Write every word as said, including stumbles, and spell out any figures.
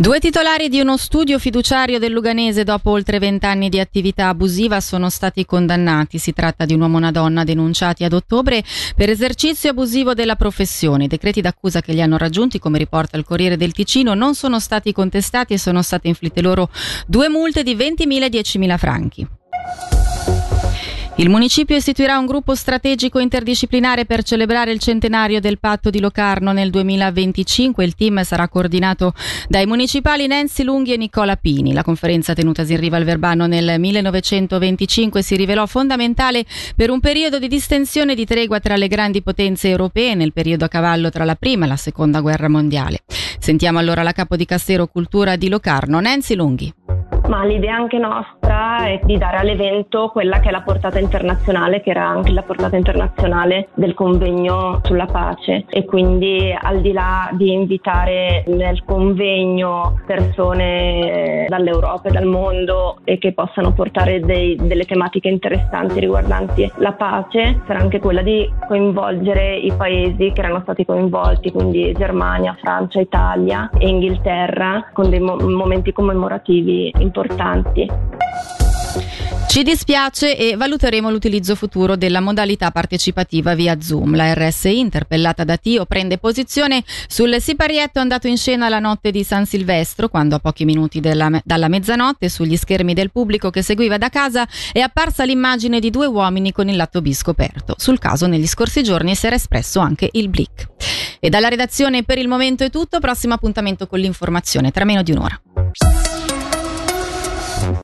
Due titolari di uno studio fiduciario del Luganese dopo oltre vent'anni di attività abusiva sono stati condannati. Si tratta di un uomo e una donna denunciati ad ottobre per esercizio abusivo della professione. I decreti d'accusa che li hanno raggiunti, come riporta il Corriere del Ticino, non sono stati contestati e sono state inflitte loro due multe di ventimila e diecimila franchi. Il municipio istituirà un gruppo strategico interdisciplinare per celebrare il centenario del patto di Locarno nel duemilaventicinque. Il team sarà coordinato dai municipali Nenzi Lunghi e Nicola Pini. La conferenza tenuta a Sirri al Verbano nel millenovecentoventicinque si rivelò fondamentale per un periodo di distensione e di tregua tra le grandi potenze europee nel periodo a cavallo tra la prima e la seconda guerra mondiale. Sentiamo allora la capo Dicastero Cultura di Locarno, Nenzi Lunghi. Ma l'idea anche nostra è di dare all'evento quella che è la portata internazionale, che era anche la portata internazionale del convegno sulla pace, e quindi al di là di invitare nel convegno persone dall'Europa e dal mondo e che possano portare dei, delle tematiche interessanti riguardanti la pace, sarà anche quella di coinvolgere i paesi che erano stati coinvolti, quindi Germania, Francia, Italia e Inghilterra, con dei mo- momenti commemorativi importanti. Ci dispiace e valuteremo l'utilizzo futuro della modalità partecipativa via Zoom. La R S I, interpellata da Tio, prende posizione sul siparietto andato in scena la notte di San Silvestro, quando a pochi minuti della, dalla mezzanotte sugli schermi del pubblico che seguiva da casa è apparsa l'immagine di due uomini con il lato B scoperto. Sul caso negli scorsi giorni si era espresso anche il Blick. E dalla redazione per il momento è tutto, prossimo appuntamento con l'informazione tra meno di un'ora.